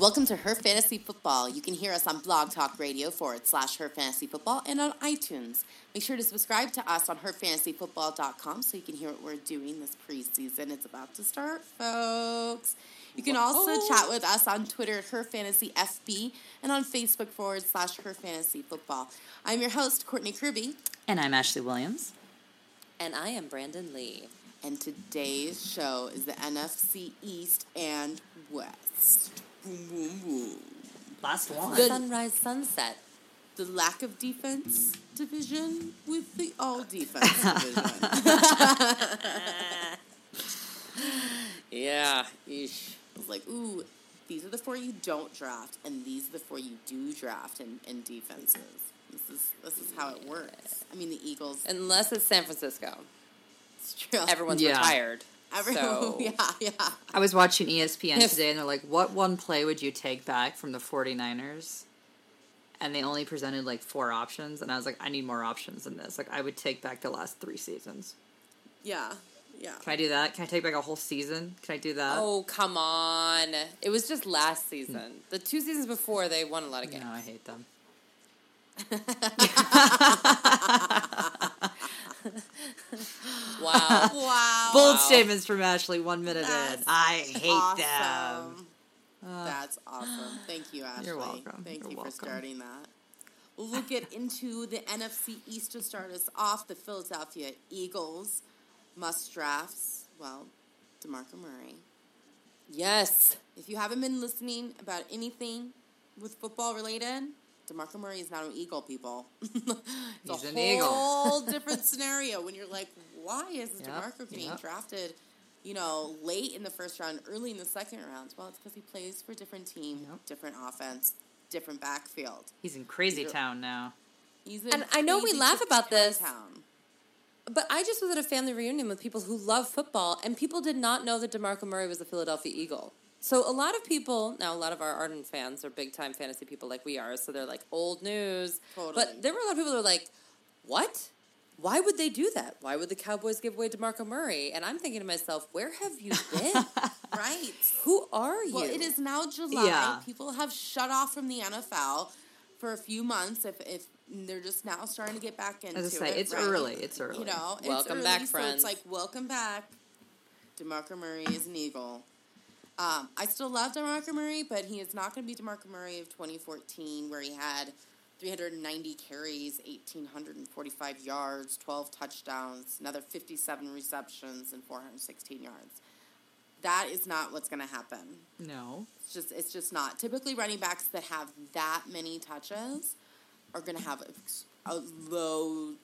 Welcome to Her Fantasy Football. You can hear us on Blog Talk Radio / Her Fantasy Football and on iTunes. Make sure to subscribe to us on herfantasyfootball.com so you can hear what we're doing this preseason. It's about to start, folks. You can also chat with us on Twitter at HerFantasyFB and on Facebook / HerFantasyFootball. I'm your host, Courtney Kirby. And I'm Ashley Williams. And I am Brandon Lee. And today's show is the NFC East and West. Boom, boom, boom. Last one. Sunrise, sunset. The lack of defense division with the all defense division. Yeah. Eesh. I was like, ooh, these are the four you don't draft, and these are the four you do draft in defenses. This is how it works. I mean, the Eagles. Unless it's San Francisco. It's true. Everyone's retired. So. Yeah. I was watching ESPN today, and they're like, what one play would you take back from the 49ers? And they only presented, like, four options. And I was like, I need more options than this. Like, I would take back the last three seasons. Yeah. Can I do that? Can I take back a whole season? Can I do that? Oh, come on. It was just last season. The two seasons before, they won a lot of games. No, I hate them. Wow. Bold statements from Ashley 1 minute in. I hate them. That's awesome. Thank you, Ashley. You're welcome. Thank you for starting that. Well, we'll get into the NFC East to start us off. The Philadelphia Eagles must drafts. Well, DeMarco Murray. Yes. If you haven't been listening about anything with football related, DeMarco Murray is not an Eagle, people. He's an Eagle. It's a whole different scenario when you're like, why is this DeMarco being drafted, late in the first round, early in the second round? Well, it's because he plays for a different team, different offense, different backfield. He's in crazy town now. And I know we laugh about this. But I just was at a family reunion with people who love football, and people did not know that DeMarco Murray was a Philadelphia Eagle. So a lot of people, now a lot of our Arden fans are big-time fantasy people like we are, so they're like, old news. Totally. But there were a lot of people that were like, what? Why would they do that? Why would the Cowboys give away DeMarco Murray? And I'm thinking to myself, where have you been? Right. Who are you? Well, it is now July. Yeah. People have shut off from the NFL for a few months if they're just now starting to get back into it. It's early. It's early. Welcome back, friends. So it's like, welcome back. DeMarco Murray is an Eagle. I still love DeMarco Murray, but he is not going to be DeMarco Murray of 2014, where he had 390 carries, 1,845 yards, 12 touchdowns, another 57 receptions, and 416 yards. That is not what's going to happen. No. It's just not. Typically, running backs that have that many touches are going to have a low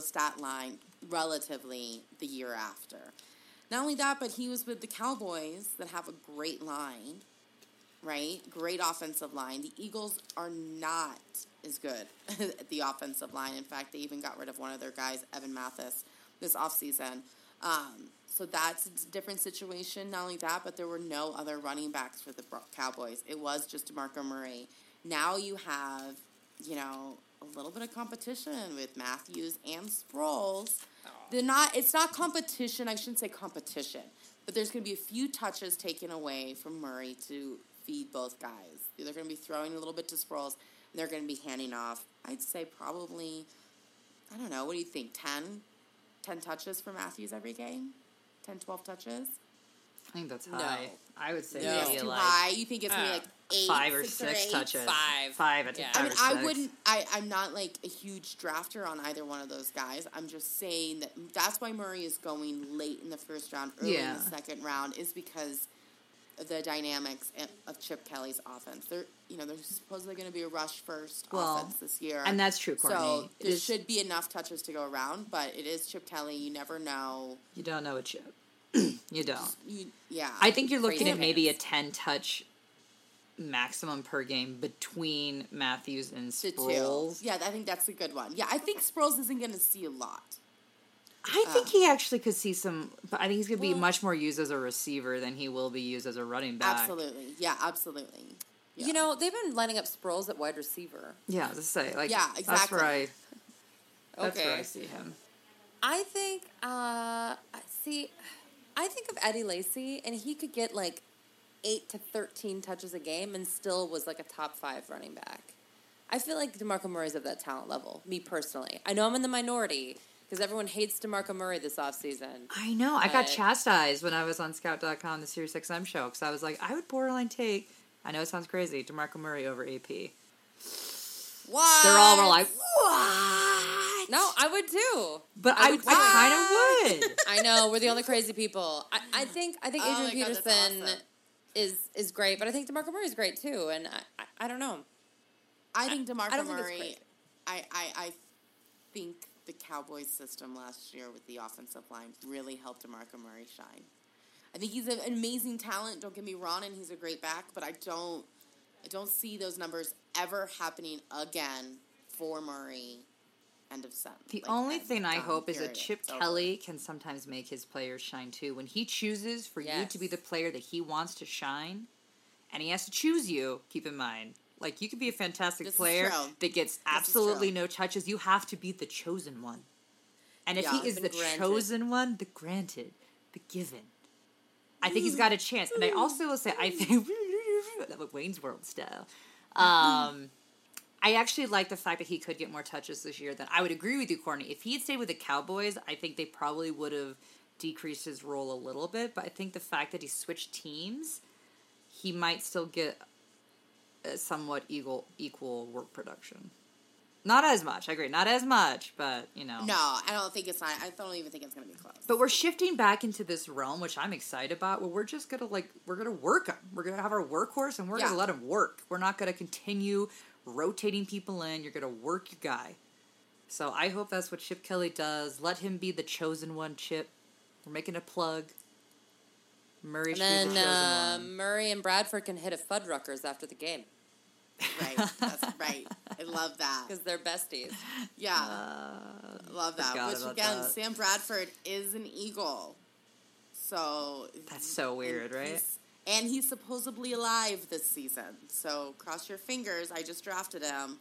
stat line relatively the year after. Not only that, but he was with the Cowboys that have a great line, right? Great offensive line. The Eagles are not as good at the offensive line. In fact, they even got rid of one of their guys, Evan Mathis, this offseason. So that's a different situation. Not only that, but there were no other running backs for the Cowboys. It was just DeMarco Murray. Now you have, a little bit of competition with Matthews and Sproles. It's not competition. I shouldn't say competition. But there's going to be a few touches taken away from Murray to feed both guys. They're going to be throwing a little bit to Sproles, and they're going to be handing off, I'd say probably, I don't know, what do you think, 10 touches for Matthews every game? 10, 12 touches? I think that's high. No. I would say maybe too high. You think it's going to be like 8, 5 or 6 touches. 5 at I mean, or 6. I wouldn't. I'm not like a huge drafter on either one of those guys. I'm just saying that's why Murray is going late in the first round, early in the second round, is because of the dynamics of Chip Kelly's offense. They're supposedly going to be a rush first offense this year, and that's true, Courtney. So there should be enough touches to go around, but it is Chip Kelly. You never know. You don't know a Chip. You don't. I think you're looking at maybe a 10-touch maximum per game between Matthews and Sproles. Yeah, I think that's a good one. Yeah, I think Sproles isn't going to see a lot. I think he actually could see some, but I think he's going to be much more used as a receiver than he will be used as a running back. Absolutely. Yeah, absolutely. Yeah. They've been lining up Sproles at wide receiver. Yeah, let's say. Like, yeah, exactly. That's where I see him. I think, I think of Eddie Lacy, and he could get, like, 8 to 13 touches a game and still was like a top five running back. I feel like DeMarco Murray's of that talent level, me personally. I know I'm in the minority because everyone hates DeMarco Murray this offseason. I know. I got chastised when I was on Scout.com, the Sirius XM show, because I was like, I would borderline take, I know it sounds crazy, DeMarco Murray over AP. What? They're all were like, what? No, I would too. But I kind of would. I know. We're the only crazy people. I think Adrian Peterson awesome. is great, but I think DeMarco Murray is great too, and I don't know. I think DeMarco Murray, I think the Cowboys system last year with the offensive line really helped DeMarco Murray shine. I think he's an amazing talent, don't get me wrong, and he's a great back, but I don't see those numbers ever happening again for Murray. End of sentence. The only thing I hope is that Chip Kelly can sometimes make his players shine too. When he chooses for you to be the player that he wants to shine, and he has to choose you, keep in mind. Like, you could be a fantastic player that gets absolutely no touches. You have to be the chosen one. And if he is the chosen one, the granted, the given. I think he's got a chance. And I also will say, I think, Wayne's World style. I actually like the fact that he could get more touches this year than I would agree with you, Courtney. If he had stayed with the Cowboys, I think they probably would have decreased his role a little bit. But I think the fact that he switched teams, he might still get somewhat equal work production. Not as much, I agree. Not as much, but, you know. No, I don't think it's not. I don't even think it's going to be close. But we're shifting back into this realm, which I'm excited about, where we're just going to, like, we're going to work them. We're going to have our workhorse, and we're going to let him work. We're not going to continue rotating people in. You're going to work your guy. So I hope that's what Chip Kelly does. Let him be the chosen one, Chip. We're making a plug. Murray and should then, be the chosen one. Murray and Bradford can hit a Fuddruckers after the game. Right, that's right. I love that. Because they're besties. Yeah. Love that. Which, again, that. Sam Bradford is an Eagle. So. That's so weird, right? He's supposedly alive this season. So, cross your fingers. I just drafted him.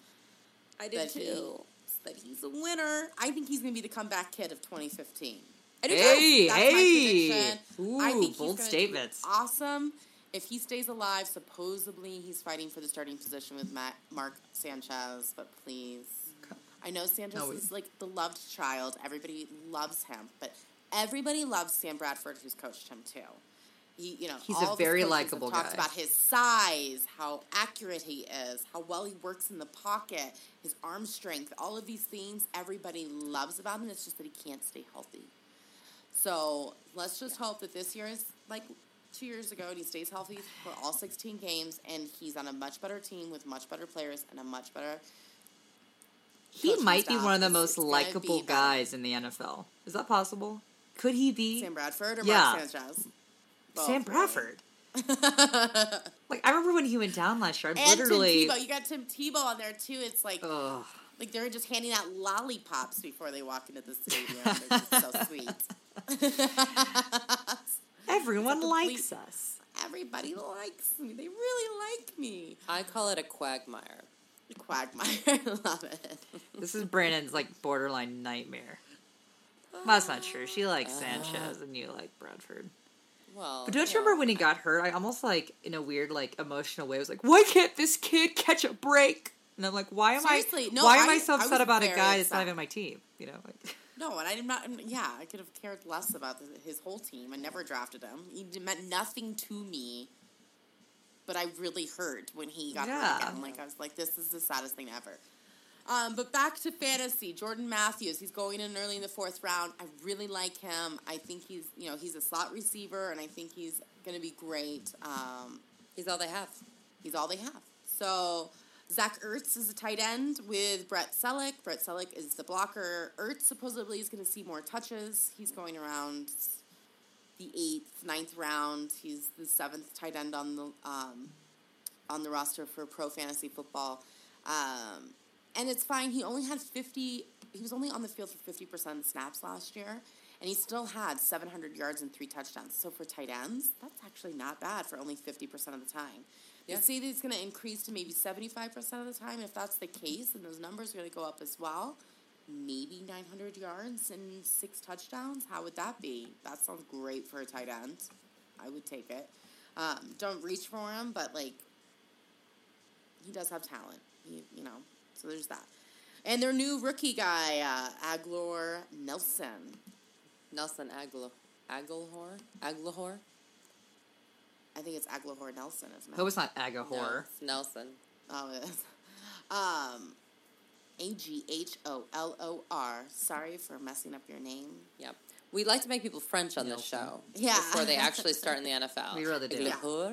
I did, too. That he's a winner. I think he's going to be the comeback kid of 2015. I do, hey, that's my prediction. Ooh, I think bold statements. Awesome. If he stays alive, supposedly he's fighting for the starting position with Mark Sanchez, but please. Okay. I know Sanchez is like the loved child. Everybody loves him, but everybody loves Sam Bradford, who's coached him too. He, you know, he's a very likable guy. Talks about his size, how accurate he is, how well he works in the pocket, his arm strength, all of these things everybody loves about him. It's just that he can't stay healthy. So let's just hope that this year is like 2 years ago, and he stays healthy for all 16 games, and he's on a much better team with much better players and a much better. He might be one of the most likable guys in the NFL. Is that possible? Could he be Sam Bradford or Mark Sanchez? Both, Sam Bradford. Right? Like, I remember when he went down last year. Tim Tebow. You got Tim Tebow on there too. It's like, ugh. Like they're just handing out lollipops before they walk into the stadium. They're just so sweet. Everyone likes us. Everybody likes me. They really like me. I call it a quagmire. A quagmire. I love it. This is Brandon's, like, borderline nightmare. That's not true. She likes Sanchez, and you like Bradford. Well, but don't you remember when he got hurt? I almost, like, in a weird, like, emotional way was like, why can't this kid catch a break? And I'm like, why am I so upset about a guy that's not even my team? You know, like... No, and I did not. Yeah, I could have cared less about his whole team. I never drafted him. He meant nothing to me. But I really hurt when he got hurt again. Like, I was like, this is the saddest thing ever. But back to fantasy, Jordan Matthews. He's going in early in the fourth round. I really like him. I think he's, you know, he's a slot receiver, and I think he's going to be great. He's all they have. So. Zach Ertz is a tight end with Brett Selleck. Brett Selleck is the blocker. Ertz supposedly is going to see more touches. He's going around the 8th, 9th round. He's the 7th tight end on the roster for Pro Fantasy Football. And it's fine. He only had 50. He was only on the field for 50% of snaps last year, and he still had 700 yards and 3 touchdowns. So for tight ends, that's actually not bad for only 50% of the time. Yeah. You see that it's going to increase to maybe 75% of the time. If that's the case, then those numbers are going to go up as well. Maybe 900 yards and 6 touchdowns. How would that be? That sounds great for a tight end. I would take it. Don't reach for him, but, like, he does have talent, you know, so there's that. And their new rookie guy, Agholor Nelson. Nelson Agholor? I think it's Agholor Nelson, isn't it? Oh, it's not Agholor. No, it's Nelson. Oh, it is. Agholor. Sorry for messing up your name. Yep. We like to make people French on this show. Yeah. Before they actually start in the NFL. We rather do. Yeah.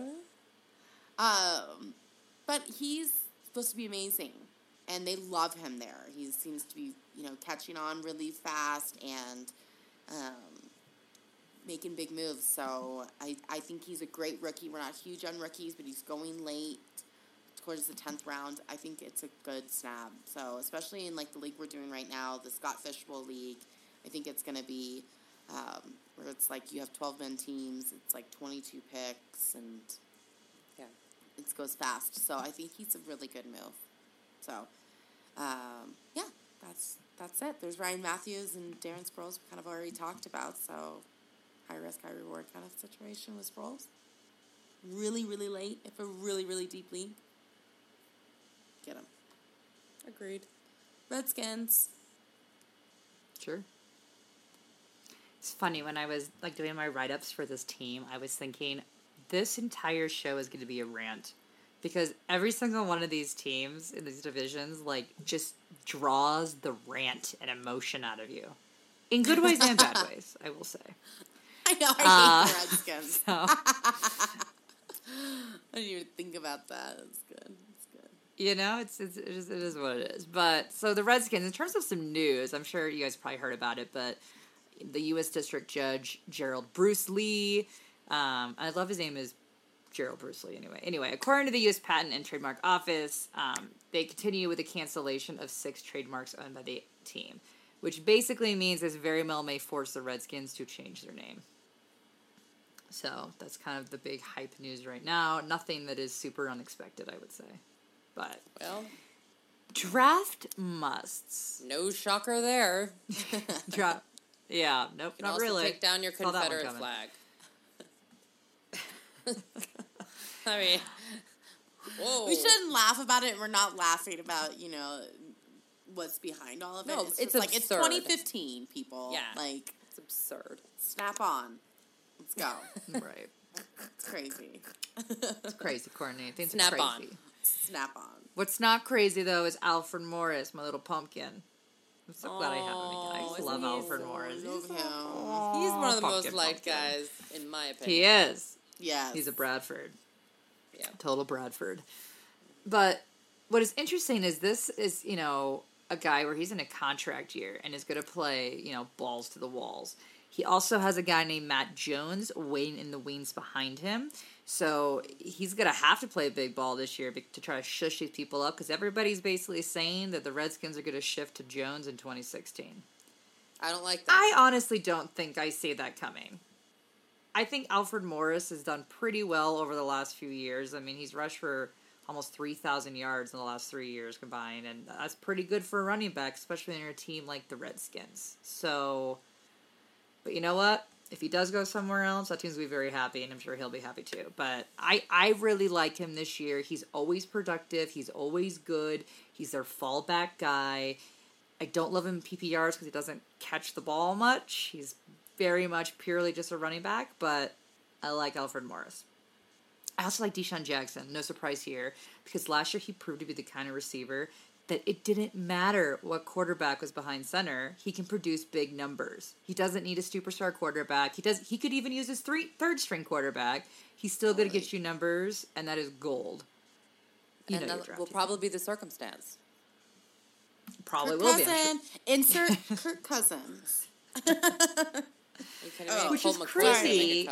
But he's supposed to be amazing. And they love him there. He seems to be, you know, catching on really fast and making big moves. So I think he's a great rookie. We're not huge on rookies, but he's going late towards the 10th round. I think it's a good snap. So especially in, like, the league we're doing right now, the Scott Fishbowl League, I think it's going to be where it's, like, you have 12-man teams. It's, like, 22 picks, and yeah, it goes fast. So I think he's a really good move. So, yeah, that's it. There's Ryan Matthews and Darren Sproles we kind of already talked about, so high risk, high reward kind of situation with Sproles. Really, really late. If a really, really deep league, get him. Agreed. Redskins. Sure. It's funny, when I was, like, doing my write-ups for this team, I was thinking, this entire show is going to be a rant. Because every single one of these teams in these divisions, like, just draws the rant and emotion out of you. In good ways and bad ways, I will say. I know, I hate the Redskins. So. I didn't even think about that. That's good. You know, it is what it is. But, so the Redskins, in terms of some news, I'm sure you guys probably heard about it, but the U.S. District Judge Gerald Bruce Lee, I love his name is Gerald Bruce Lee, anyway, according to the U.S. Patent and Trademark Office, they continue with the cancellation of 6 trademarks owned by the team, which basically means this very well may force the Redskins to change their name. So that's kind of the big hype news right now. Nothing that is super unexpected, I would say. But well, draft musts. No shocker there. Yeah, nope, not really. Take down your Confederate flag. I mean, whoa. We shouldn't laugh about it. We're not laughing about, you know, what's behind all of it. No, it's like, it's 2015, people. Yeah. Like, it's absurd. Snap on. Let's go. Right. It's crazy. It's crazy, Courtney. Snap on. Snap on. What's not crazy, though, is Alfred Morris, my little pumpkin. I'm so glad I have him again. I love Alfred Morris. He's one of the most liked guys, in my opinion. He is. Yeah, he's a Bradford. Yeah, total Bradford. But what is interesting is this is, you know, a guy where he's in a contract year and is going to play, you know, balls to the walls. He also has a guy named Matt Jones waiting in the wings behind him. So he's going to have to play big ball this year to try to shush these people up, because everybody's basically saying that the Redskins are going to shift to Jones in 2016. I don't like that. I honestly don't think I see that coming. I think Alfred Morris has done pretty well over the last few years. I mean, he's rushed for almost 3,000 yards in the last 3 years combined, and that's pretty good for a running back, especially in a team like the Redskins. So, but you know what? If he does go somewhere else, that team's going to be very happy, and I'm sure he'll be happy too. But I really like him this year. He's always productive. He's always good. He's their fallback guy. I don't love him in PPRs because he doesn't catch the ball much. He's very much purely just a running back, but I like Alfred Morris. I also like Deshaun Jackson, no surprise here, because last year he proved to be the kind of receiver that it didn't matter what quarterback was behind center, he can produce big numbers. He doesn't need a superstar quarterback. He could even use his third-string quarterback. He's still going to get you numbers, and that is gold. And that will probably be the circumstance. Probably Kirk will Cousin. Be. Insert Kirk Cousins. Which is crazy.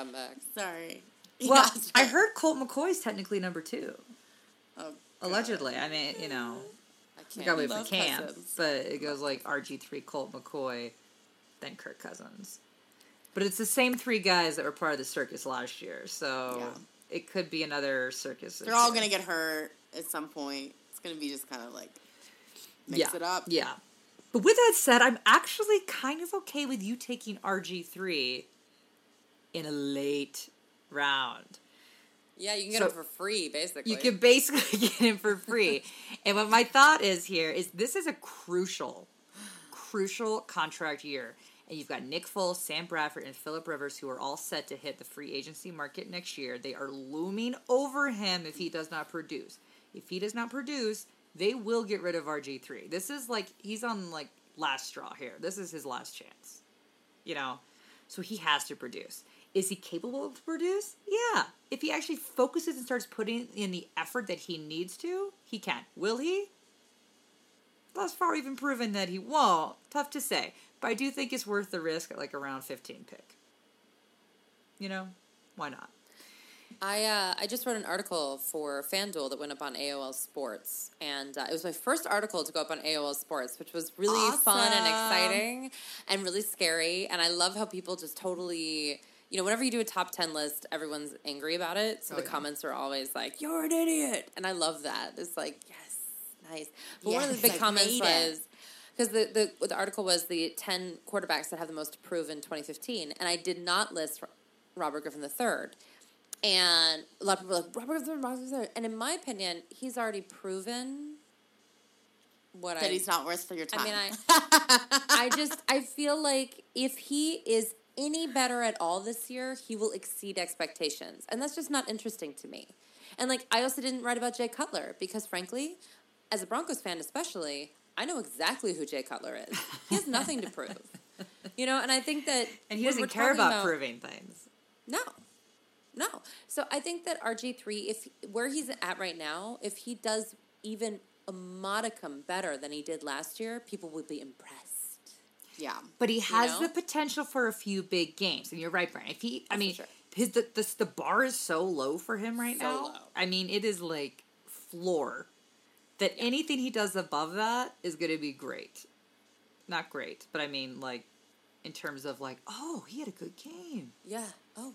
Sorry. Well, yeah, I heard Colt McCoy's technically number 2. Oh, allegedly. I mean, you know, I gotta believe we can. Cousins. But it goes like RG3, Colt McCoy, then Kirk Cousins. But it's the same 3 guys that were part of the circus last year, so it could be another circus. They're all gonna get hurt at some point. It's gonna be just kind of like mix it up. Yeah. But with that said, I'm actually kind of okay with you taking RG3 in a late round. Yeah, you can get him for free, basically. You can basically get him for free. And what my thought is here is this is a crucial contract year. And you've got Nick Foles, Sam Bradford, and Phillip Rivers, who are all set to hit the free agency market next year. They are looming over him if he does not produce. If he does not produce, they will get rid of RG3. This is like, he's on like last straw here. This is his last chance, you know? So he has to produce. Is he capable of produce? Yeah. If he actually focuses and starts putting in the effort that he needs to, he can. Will he? Thus far, we've been proven that he won't. Tough to say. But I do think it's worth the risk at like a round 15 pick. You know? Why not? I just wrote an article for FanDuel that went up on AOL Sports. And it was my first article to go up on AOL Sports, which was really fun and exciting and really scary. And I love how people just totally... You know, whenever you do a top 10 list, everyone's angry about it. So comments are always like, you're an idiot. And I love that. It's like, yes, nice. But one of the big comments was, because the article was the 10 quarterbacks that have the most to prove in 2015. And I did not list Robert Griffin III. And a lot of people were like, Robert Griffin III. And in my opinion, he's already proven that he's not worth for your time. I mean, I feel like if he is any better at all this year, he will exceed expectations. And that's just not interesting to me. And, like, I also didn't write about Jay Cutler because, frankly, as a Broncos fan especially, I know exactly who Jay Cutler is. He has nothing to prove. You know, and I think that... And he doesn't care about proving things. No. So I think that RG3, where he's at right now, if he does even a modicum better than he did last year, people would be impressed. Yeah. But he has the potential for a few big games. And you're right, Brian. If he, the bar is so low for him right now. I mean, it is like floor. That anything he does above that is going to be great. Not great, but I mean, like, in terms of like, oh, he had a good game. Yeah. Oh,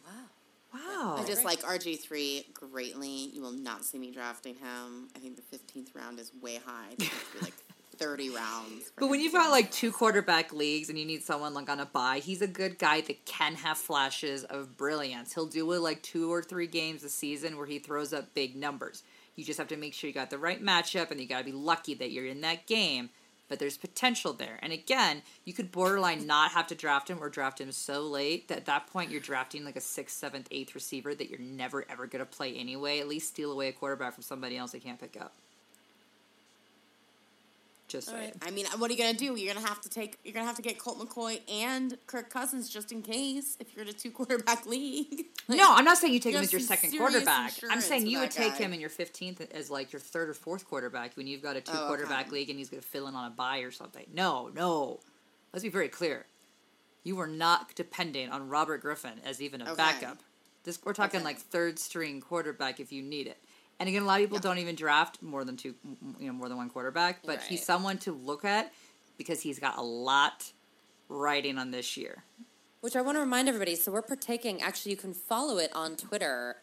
wow. I just like RG3 greatly. You will not see me drafting him. I think the 15th round is way high. I think it would be like 30 rounds. But when you've got like two quarterback leagues and you need someone like on a bye, he's a good guy that can have flashes of brilliance. He'll do it like 2 or 3 games a season where he throws up big numbers. You just have to make sure you got the right matchup and you got to be lucky that you're in that game. But there's potential there. And again, you could borderline not have to draft him or draft him so late that at that point you're drafting like a 6th, 7th, 8th receiver that you're never ever going to play anyway. At least steal away a quarterback from somebody else they can't pick up. Just saying. Right. I mean, what are you gonna do? You're gonna have to get Colt McCoy and Kirk Cousins just in case if you're in a 2-quarterback league. Like, no, I'm not saying you take him as your second quarterback. I'm saying you would take him in your 15th as like your 3rd or 4th quarterback when you've got a 2-quarterback league and he's gonna fill in on a bye or something. No, let's be very clear. You are not depending on Robert Griffin as even a backup. We're talking like 3rd-string quarterback if you need it. And again, a lot of people don't even draft more than two, you know, more than one quarterback. But he's someone to look at because he's got a lot riding on this year. Which I want to remind everybody. So we're partaking. Actually, you can follow it on Twitter.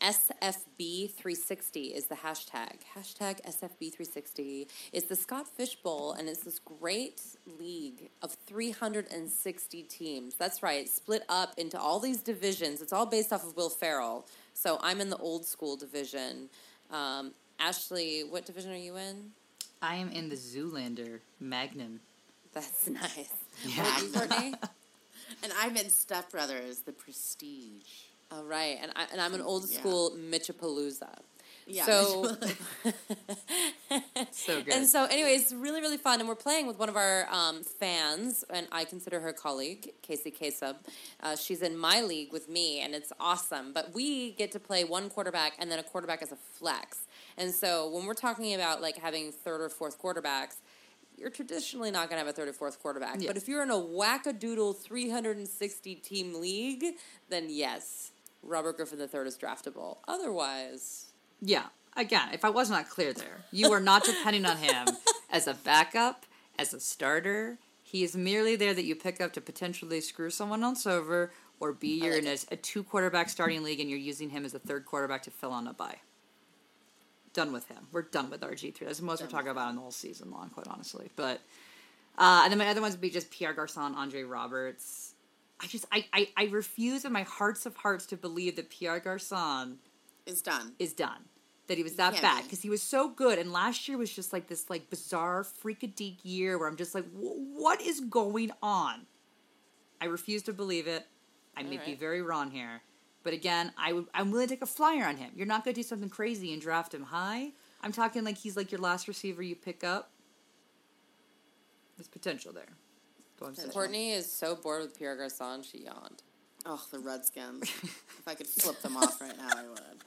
SFB360 is the hashtag. Hashtag SFB360 is the Scott Fish Bowl, and it's this great league of 360 teams. That's right. It's split up into all these divisions. It's all based off of Will Ferrell. So I'm in the old school division. Ashley, what division are you in? I am in the Zoolander Magnum. That's nice. Yeah. What are you, Courtney? And I'm in Step Brothers, the Prestige. Oh, right. And I'm an old school Mitchapalooza. Yeah. So, so good. And so, anyway, it's really, really fun. And we're playing with one of our fans, and I consider her a colleague, Casey Kasub. She's in my league with me, and it's awesome. But we get to play one quarterback and then a quarterback as a flex. And so when we're talking about, like, having 3rd or 4th quarterbacks, you're traditionally not going to have a 3rd or 4th quarterback. Yes. But if you're in a whack-a-doodle 360-team league, then yes, Robert Griffin III is draftable. Otherwise... Yeah, again, if I was not clear there, you are not depending on him as a backup, as a starter. He is merely there that you pick up to potentially screw someone else over, or be you're in a 2-quarterback starting league and you're using him as a 3rd quarterback to fill on a bye. Done with him. We're done with RG3. That's the most we're talking about in the whole season long, quite honestly. But and then my other ones would be just Pierre Garçon, Andre Roberts. I refuse in my hearts of hearts to believe that Pierre Garçon is done. That he was that bad because he was so good. And last year was just like this like bizarre freakadeek year where I'm just like, what is going on? I refuse to believe it. I may be very wrong here. But again, I'm willing to take a flyer on him. You're not going to do something crazy and draft him high. I'm talking like he's like your last receiver you pick up. There's potential there. Courtney is so bored with Pierre Garçon, she yawned. Oh, the Redskins. If I could flip them off right now, I would.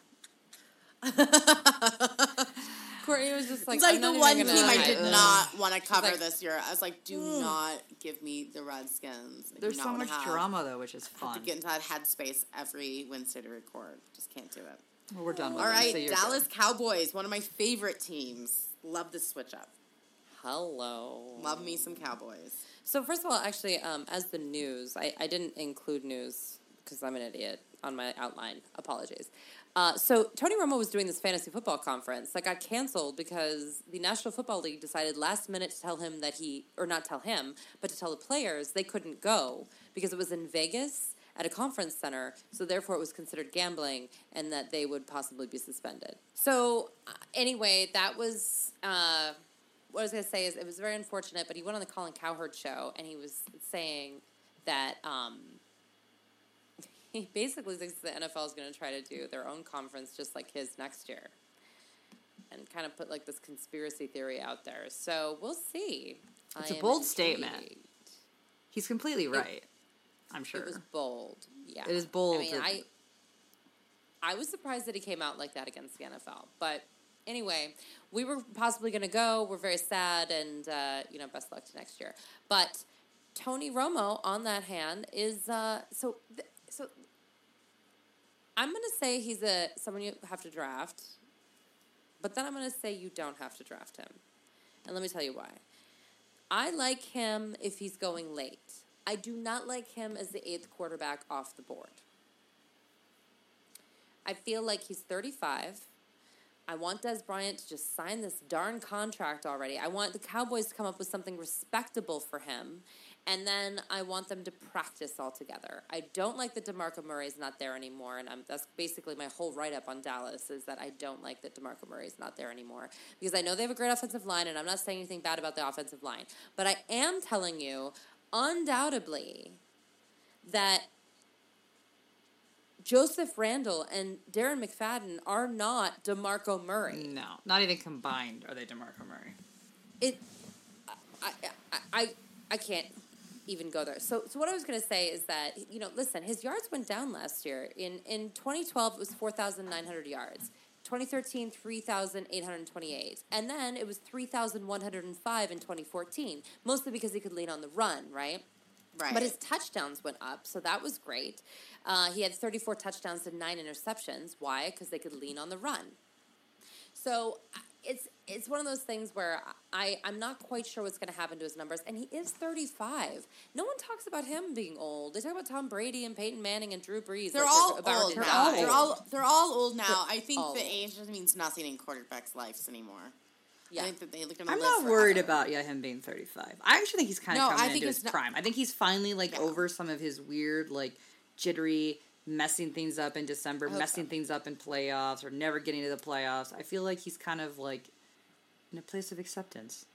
Courtney was just like, it's like the one team I did not want to cover like, this year. I was like, do not give me the Redskins. There's so much drama though, which is fun. I have to get into that headspace every Wednesday to record. Just can't do it. Well, we're done with all right, Dallas Cowboys, one of my favorite teams. Love the switch up. Hello. Love me some Cowboys. So first of all, actually, as the news, I didn't include news because I'm an idiot on my outline. Apologies. So Tony Romo was doing this fantasy football conference that got canceled because the National Football League decided last minute to tell him that he, or not tell him, but to tell the players they couldn't go because it was in Vegas at a conference center, so therefore it was considered gambling and that they would possibly be suspended. So anyway, that was, what I was going to say is it was very unfortunate, but he went on the Colin Cowherd show and he was saying that, he basically thinks the NFL is going to try to do their own conference just like his next year and kind of put like this conspiracy theory out there. So we'll see. It's a bold statement. He's completely right, I'm sure. It was bold. Yeah. It is bold. I mean, I was surprised that he came out like that against the NFL. But anyway, we were possibly going to go. We're very sad and, you know, best luck to next year. But Tony Romo, on that hand, is So, I'm going to say he's someone you have to draft, but then I'm going to say you don't have to draft him. And let me tell you why. I like him if he's going late. I do not like him as the eighth quarterback off the board. I feel like he's 35. I want Dez Bryant to just sign this darn contract already. I want the Cowboys to come up with something respectable for him. And then I want them to practice all together. I don't like that DeMarco Murray's not there anymore, and that's basically my whole write-up on Dallas is that I don't like that DeMarco Murray's not there anymore because I know they have a great offensive line, and I'm not saying anything bad about the offensive line. But I am telling you, undoubtedly, that Joseph Randall and Darren McFadden are not DeMarco Murray. No, not even combined are they DeMarco Murray. I can't even go there. So what I was going to say is that, you know, listen, his yards went down last year. In 2012, it was 4,900 yards. 2013, 3,828. And then it was 3,105 in 2014, mostly because he could lean on the run, right? Right. But his touchdowns went up, so that was great. He had 34 touchdowns and 9 interceptions. Why? Because they could lean on the run. So it's one of those things where I'm not quite sure what's going to happen to his numbers. And he is 35. No one talks about him being old. They talk about Tom Brady and Peyton Manning and Drew Brees. They're all old now. I think the age just means nothing in quarterbacks' lives anymore. Yeah. I think that I'm not worried about him being 35. I actually think he's kind of coming into his prime. I think he's finally over some of his weird jittery messing things up in December, things up in playoffs, or never getting to the playoffs. I feel like he's kind of in a place of acceptance.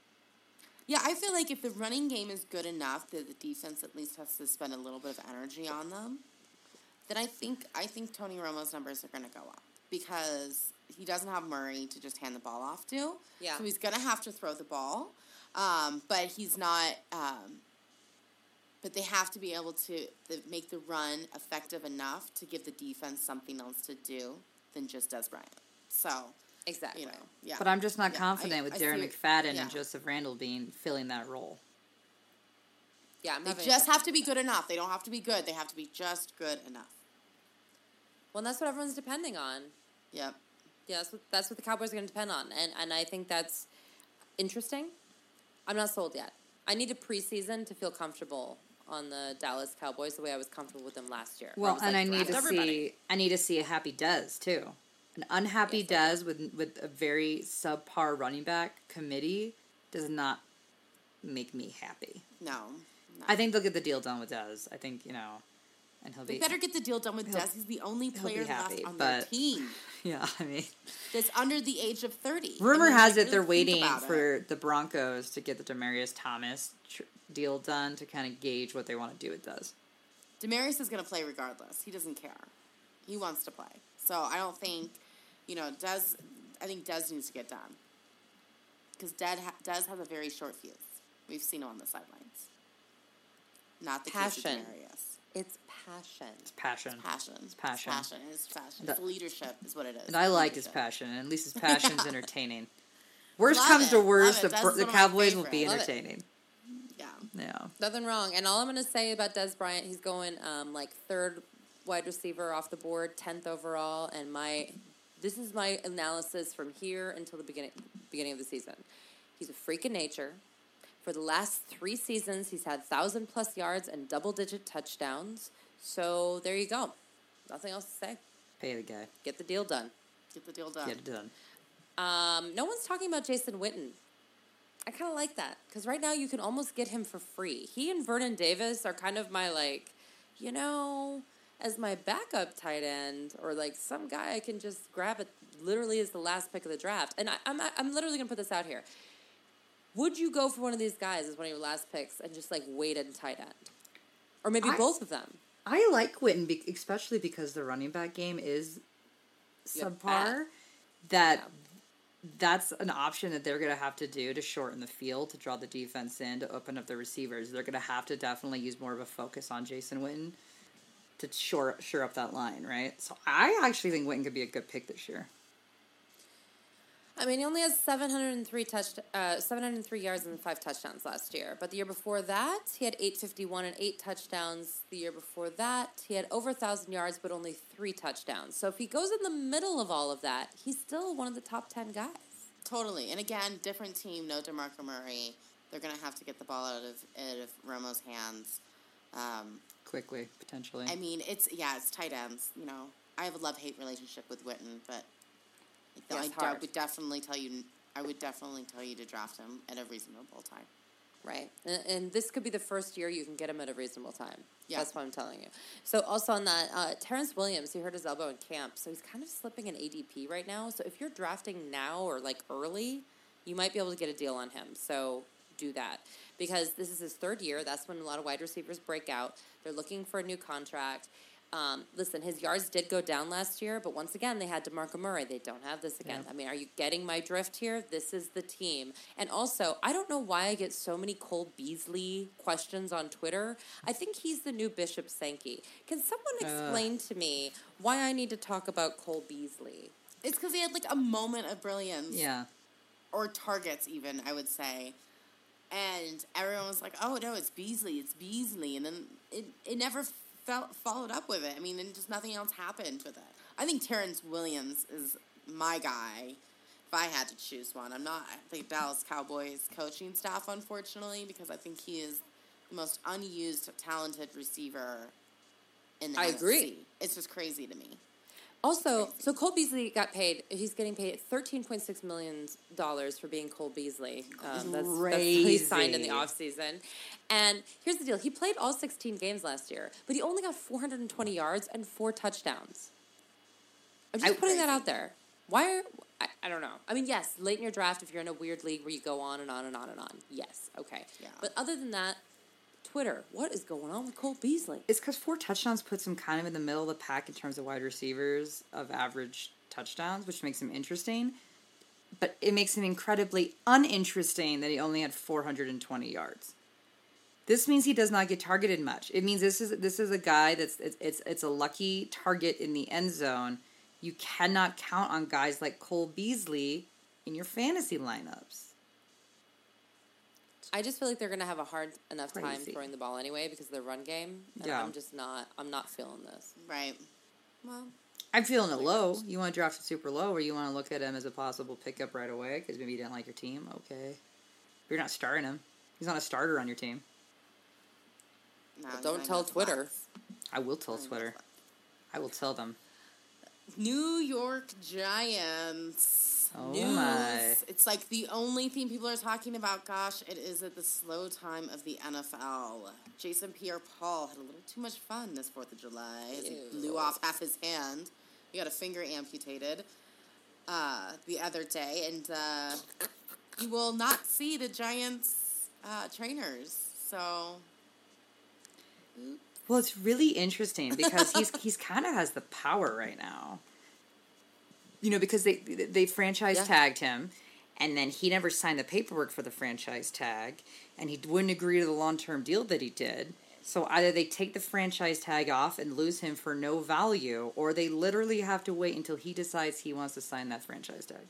Yeah, I feel like if the running game is good enough that the defense at least has to spend a little bit of energy on them, then I think Tony Romo's numbers are going to go up because he doesn't have Murray to just hand the ball off to. Yeah. So he's going to have to throw the ball, but he's not. But they have to be able to make the run effective enough to give the defense something else to do than just Dez Bryant. So exactly, yeah. But I'm just not confident with Darren McFadden and Joseph Randall filling that role. Yeah, they just have to be good enough. They don't have to be good. They have to be just good enough. Well, that's what everyone's depending on. Yep. Yeah, that's what the Cowboys are going to depend on, and I think that's interesting. I'm not sold yet. I need a preseason to feel comfortable on the Dallas Cowboys the way I was comfortable with them last year. Well, and I need to see a happy Dez too. An unhappy Dez with a very subpar running back committee does not make me happy. No. I think they'll get the deal done with Dez. I think, And he'll be, better get the deal done with Dez. He's the only player left on their team. Yeah, I mean, that's under the age of 30. Rumor has it they're waiting for the Broncos to get the Demaryius Thomas deal done to kind of gauge what they want to do with Dez. Demaryius is going to play regardless. He doesn't care. He wants to play. So I don't think, you know, Dez. I think Dez needs to get done because Dez has a very short fuse. We've seen him on the sidelines. Not the case with Demaryius. It's passion. It's passion. It's passion. It's passion. It's passion. It's passion. It's leadership is what it is. And I like his passion. And at least his passion's entertaining. Worst comes to worst, the Cowboys will be entertaining. Yeah. Yeah. Nothing wrong. And all I'm going to say about Dez Bryant, he's going like third wide receiver off the board, 10th overall. And this is my analysis from here until the beginning of the season. He's a freak of nature. For the last 3 seasons, he's had 1,000-plus yards and double-digit touchdowns. So there you go. Nothing else to say. Pay the guy. Get the deal done. Get the deal done. Get it done. No one's talking about Jason Witten. I kind of like that because right now you can almost get him for free. He and Vernon Davis are kind of my, like, you know, as my backup tight end or, like, some guy I can just grab it literally as the last pick of the draft. And I'm literally going to put this out here. Would you go for one of these guys as one of your last picks and just, like, wait at tight end? Or maybe both of them. I like Witten, especially because the running back game is subpar. That's an option that they're going to have to do to shorten the field, to draw the defense in, to open up the receivers. They're going to have to definitely use more of a focus on Jason Witten to shore up that line, right? So I actually think Witten could be a good pick this year. I mean, he only has 703 yards and 5 touchdowns last year. But the year before that, he had 851 and 8 touchdowns. The year before that, he had over 1,000 yards but only 3 touchdowns. So if he goes in the middle of all of that, he's still one of the top 10 guys. Totally. And again, different team, no DeMarco Murray. They're going to have to get the ball out of Romo's hands. Quickly, potentially. I mean, it's tight ends. You know, I have a love-hate relationship with Witten, but... No, I would definitely tell you. I would definitely tell you to draft him at a reasonable time, right? And this could be the first year you can get him at a reasonable time. Yeah, that's what I'm telling you. So also on that, Terrence Williams, he hurt his elbow in camp, so he's kind of slipping in ADP right now. So if you're drafting now or like early, you might be able to get a deal on him. So do that because this is his 3rd year. That's when a lot of wide receivers break out. They're looking for a new contract. Listen, his yards did go down last year, but once again, they had DeMarco Murray. They don't have this again. Yeah. I mean, are you getting my drift here? This is the team. And also, I don't know why I get so many Cole Beasley questions on Twitter. I think he's the new Bishop Sankey. Can someone explain to me why I need to talk about Cole Beasley? It's because he had, like, a moment of brilliance. Yeah. Or targets, even, I would say. And everyone was like, oh, no, it's Beasley. And then it never followed up with it. I mean, and just nothing else happened with it. I think Terrence Williams is my guy if I had to choose one. I'm not the Dallas Cowboys coaching staff, unfortunately, because I think he is the most unused, talented receiver in the NFC. I agree. It's just crazy to me. Also, so Cole Beasley got paid. He's getting paid $13.6 million for being Cole Beasley. That's what he signed in the offseason. And here's the deal. He played all 16 games last year, but he only got 420 yards and 4 touchdowns. I'm just putting that out there. Why? I don't know. I mean, yes, late in your draft, if you're in a weird league where you go on and on and on and on. Yes, okay. Yeah. But other than that, Twitter, what is going on with Cole Beasley? It's because 4 touchdowns puts him kind of in the middle of the pack in terms of wide receivers of average touchdowns, which makes him interesting. But it makes him incredibly uninteresting that he only had 420 yards. This means he does not get targeted much. It means this is a guy that's it's a lucky target in the end zone. You cannot count on guys like Cole Beasley in your fantasy lineups. I just feel like they're going to have a hard enough time throwing the ball anyway because of their run game. And yeah. I'm not feeling this. Right. Well, I'm feeling it low. You want to draft it super low or you want to look at him as a possible pickup right away because maybe you didn't like your team? Okay. But you're not starting him. He's not a starter on your team. No, but don't tell Twitter. Lots. I will tell Twitter. I will tell them. New York Giants. news. My. It's like the only thing people are talking about. Gosh, it is at the slow time of the NFL. Jason Pierre-Paul had a little too much fun this 4th of July. As he blew off half his hand. He got a finger amputated the other day. And you will not see the Giants trainers. So... oops. Well, it's really interesting because he's kind of has the power right now. You know, because they franchise tagged him, and then he never signed the paperwork for the franchise tag, and he wouldn't agree to the long-term deal that he did. So either they take the franchise tag off and lose him for no value, or they literally have to wait until he decides he wants to sign that franchise tag.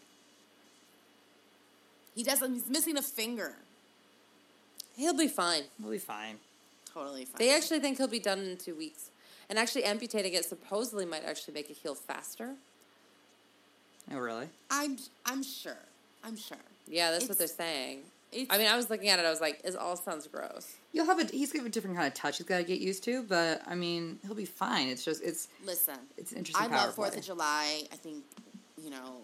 He doesn't. He's missing a finger. He'll be fine. He'll be fine. Totally fine. They actually think he'll be done in 2 weeks. And actually amputating it supposedly might actually make it heal faster. Oh, really? I'm sure. Yeah, that's what they're saying. I mean, I was looking at it. I was like, it all sounds gross. He's going to have a different kind of touch he's got to get used to. But, I mean, he'll be fine. It's just, it's interesting. I love 4th of July. I think, you know.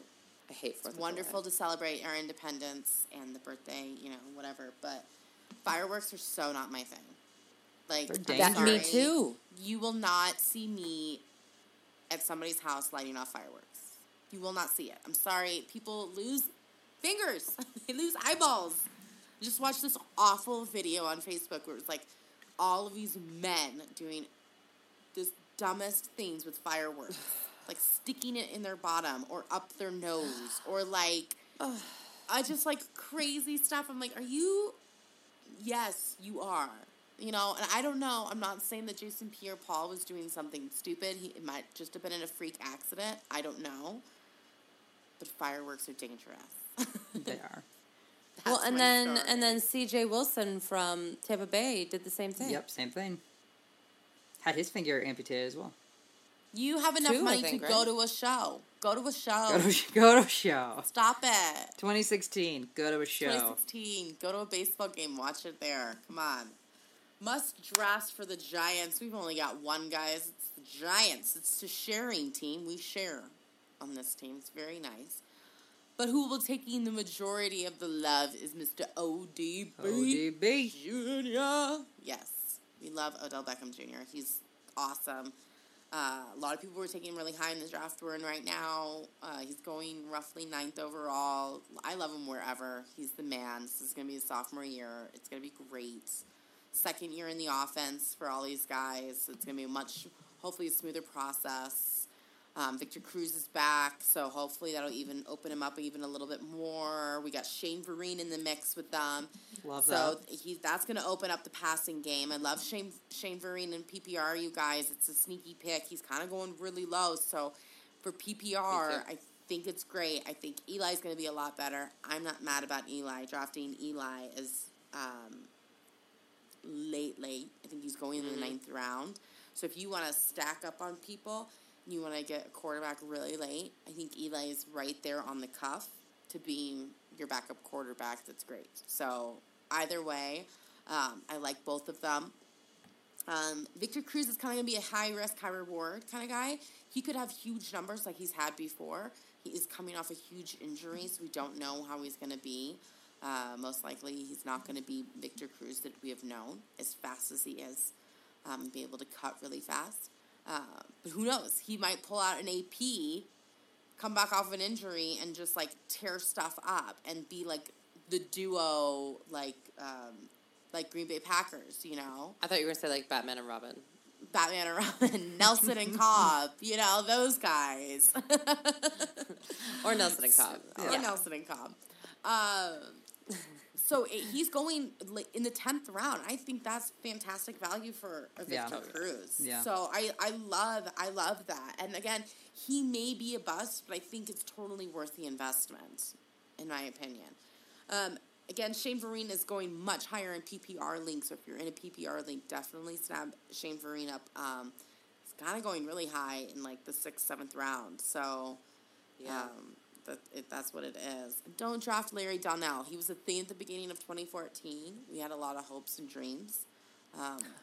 I hate 4th of July. It's wonderful to celebrate our independence and the birthday, you know, whatever. But fireworks are so not my thing. Like, me too. You will not see me at somebody's house lighting off fireworks. You will not see it. I'm sorry. People lose fingers. They lose eyeballs. I just watched this awful video on Facebook where it was like all of these men doing the dumbest things with fireworks. Like sticking it in their bottom or up their nose or like just like crazy stuff. I'm like, are you? Yes, you are. You know, and I don't know. I'm not saying that Jason Pierre-Paul was doing something stupid. It might just have been in a freak accident. I don't know. But fireworks are dangerous. They are. Well, and then C.J. Wilson from Tampa Bay did the same thing. Yep, same thing. Had his finger amputated as well. You have enough money to go to a show. Go to a show. Go to a show. Stop it. 2016, go to a show. 2016, go to a baseball game. Watch it there. Come on. Must drafts for the Giants. We've only got one, guys. It's the Giants. It's the sharing team. We share on this team. It's very nice. But who will be taking the majority of the love is Mr. ODB Jr. Yes. We love Odell Beckham Jr. He's awesome. A lot of people were taking him really high in the draft we're in right now. He's going roughly 9th overall. I love him wherever. He's the man. This is going to be his sophomore year. It's going to be great. Second year in the offense for all these guys. It's going to be hopefully a smoother process. Victor Cruz is back, so hopefully that'll even open him up even a little bit more. We got Shane Vereen in the mix with them. Love that. So that's going to open up the passing game. I love Shane Vereen in PPR, you guys. It's a sneaky pick. He's kind of going really low. So for PPR, I think it's great. I think Eli's going to be a lot better. I'm not mad about Eli. Drafting Eli is... late. I think he's going in the 9th round. So if you want to stack up on people and you want to get a quarterback really late, I think Eli is right there on the cuff to being your backup quarterback. That's great. So either way, I like both of them. Victor Cruz is kind of going to be a high-risk, high-reward kind of guy. He could have huge numbers like he's had before. He is coming off a huge injury, so we don't know how he's going to be. Most likely he's not going to be Victor Cruz that we have known as fast as he is, be able to cut really fast. But who knows? He might pull out an AP, come back off an injury, and just, like, tear stuff up and be, like, the duo, like Green Bay Packers, you know? I thought you were going to say, like, Batman and Robin, Nelson and Cobb, you know, those guys. Or Nelson and Cobb. Yeah. Or Nelson and Cobb. So he's going in the 10th round. I think that's fantastic value for Victor Cruz. Yeah. So I love that. And again, he may be a bust, but I think it's totally worth the investment, in my opinion. Again, Shane Vereen is going much higher in PPR league. So if you're in a PPR league, definitely snap Shane Vereen up. It's kind of going really high in like the 6th, 7th round. So yeah. That's what it is. Don't draft Larry Donnell. He was a thing at the beginning of 2014. We had a lot of hopes and dreams.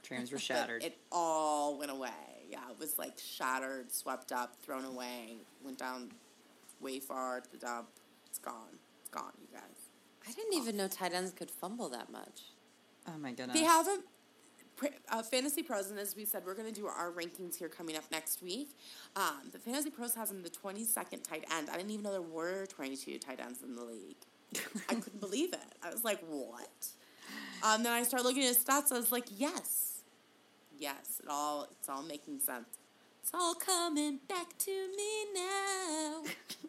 Dreams were shattered. It all went away. Yeah, it was like shattered, swept up, thrown away, went down way far to the dump. It's gone. It's gone, you guys. I didn't even know tight ends could fumble that much. Oh, my goodness. They haven't. Fantasy Pros, and as we said, we're going to do our rankings here coming up next week. But Fantasy Pros has them the 22nd tight end. I didn't even know there were 22 tight ends in the league. I couldn't believe it. I was like, what? Then I started looking at his stats. I was like, yes, it's all making sense. It's all coming back to me now.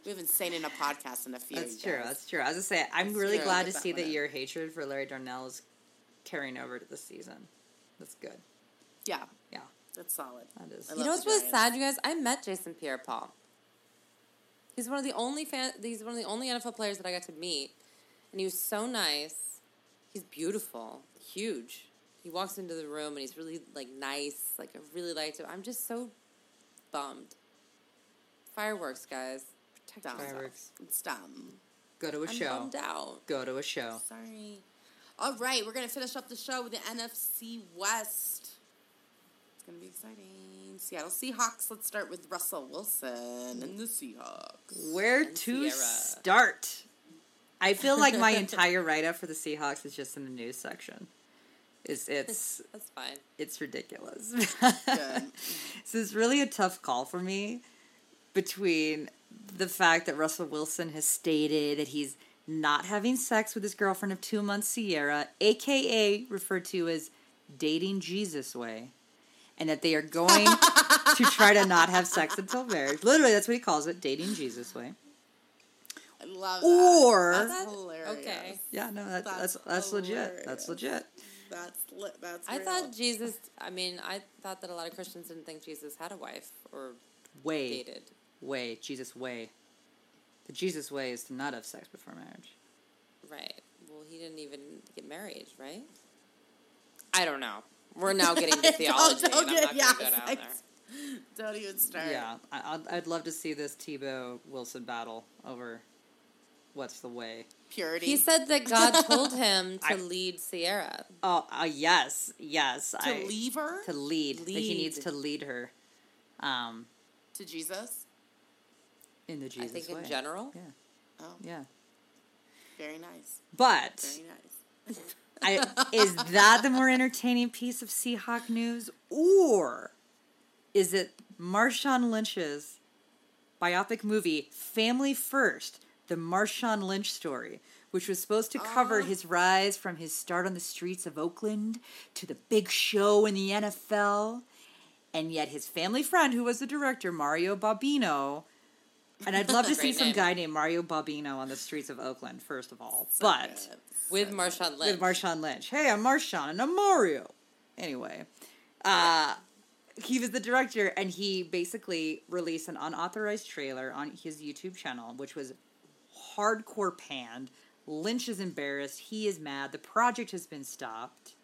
We haven't seen in a podcast in a few years. That's true. I was going to say, I'm really glad to see that your hatred for Larry Darnell is carrying over to this season. That's good. Yeah. That's solid. That is. You know what's really sad, you guys? I met Jason Pierre-Paul. He's one of the only NFL players that I got to meet, and he was so nice. He's beautiful, huge. He walks into the room and he's really nice. I really liked him. I'm just so bummed. Fireworks, guys. Protect fireworks. It's dumb. Go to a show. I'm bummed out. Go to a show. Sorry. All right, we're going to finish up the show with the NFC West. It's going to be exciting. Seattle Seahawks. Let's start with Russell Wilson and the Seahawks. Where to start? I feel like my entire write-up for the Seahawks is just in the news section. It's that's fine. It's ridiculous. Good. So it's really a tough call for me between the fact that Russell Wilson has stated that he's not having sex with his girlfriend of 2 months, Sierra, a.k.a. referred to as dating Jesus way, and that they are going to try to not have sex until marriage. Literally, that's what he calls it, dating Jesus way. I love that. That's hilarious. Okay. Yeah, no, that's legit. That's legit. That's real. I thought that a lot of Christians didn't think Jesus had a wife or dated. Jesus way. The Jesus way is to not have sex before marriage. Right. Well, he didn't even get married, right? I don't know. We're now getting to theology, I'm not going to go down there. Don't even start. Yeah. I'd love to see this Tebow-Wilson battle over what's the way. Purity. He said that God told him to lead Sierra. Oh, yes. Yes. To leave her? To lead. That he needs to lead her. To Jesus? In the Jesus way. I think in general. Yeah. Oh. Yeah. Very nice. But. Very nice. Is that the more entertaining piece of Seahawk news? Or is it Marshawn Lynch's biopic movie, Family First, the Marshawn Lynch story, which was supposed to cover his rise from his start on the streets of Oakland to the big show in the NFL. And yet his family friend, who was the director, Mario Barbino. And I'd love to see some guy named Mario Barbino on the streets of Oakland, first of all. So but with Marshawn Lynch. Hey, I'm Marshawn and I'm Mario. Anyway, he was the director, and he basically released an unauthorized trailer on his YouTube channel, which was hardcore panned. Lynch is embarrassed. He is mad. The project has been stopped.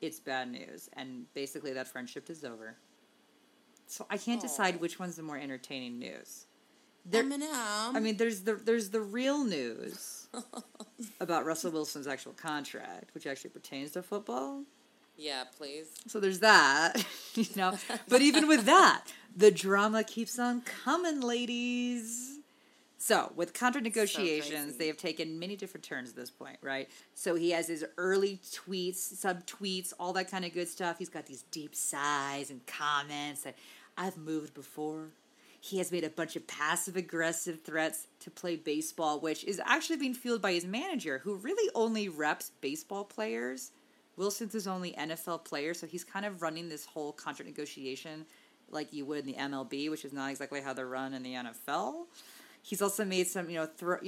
It's bad news. And basically that friendship is over. So I can't decide which one's the more entertaining news. There's the real news about Russell Wilson's actual contract, which actually pertains to football. Yeah, please. So there's that, But even with that, the drama keeps on coming, ladies. So with contract negotiations, they have taken many different turns at this point, right? So he has his early tweets, sub-tweets, all that kind of good stuff. He's got these deep sighs and comments that I've moved before. He has made a bunch of passive-aggressive threats to play baseball, which is actually being fueled by his manager, who really only reps baseball players. Wilson's his only NFL player, so he's kind of running this whole contract negotiation like you would in the MLB, which is not exactly how they're run in the NFL. He's also made some,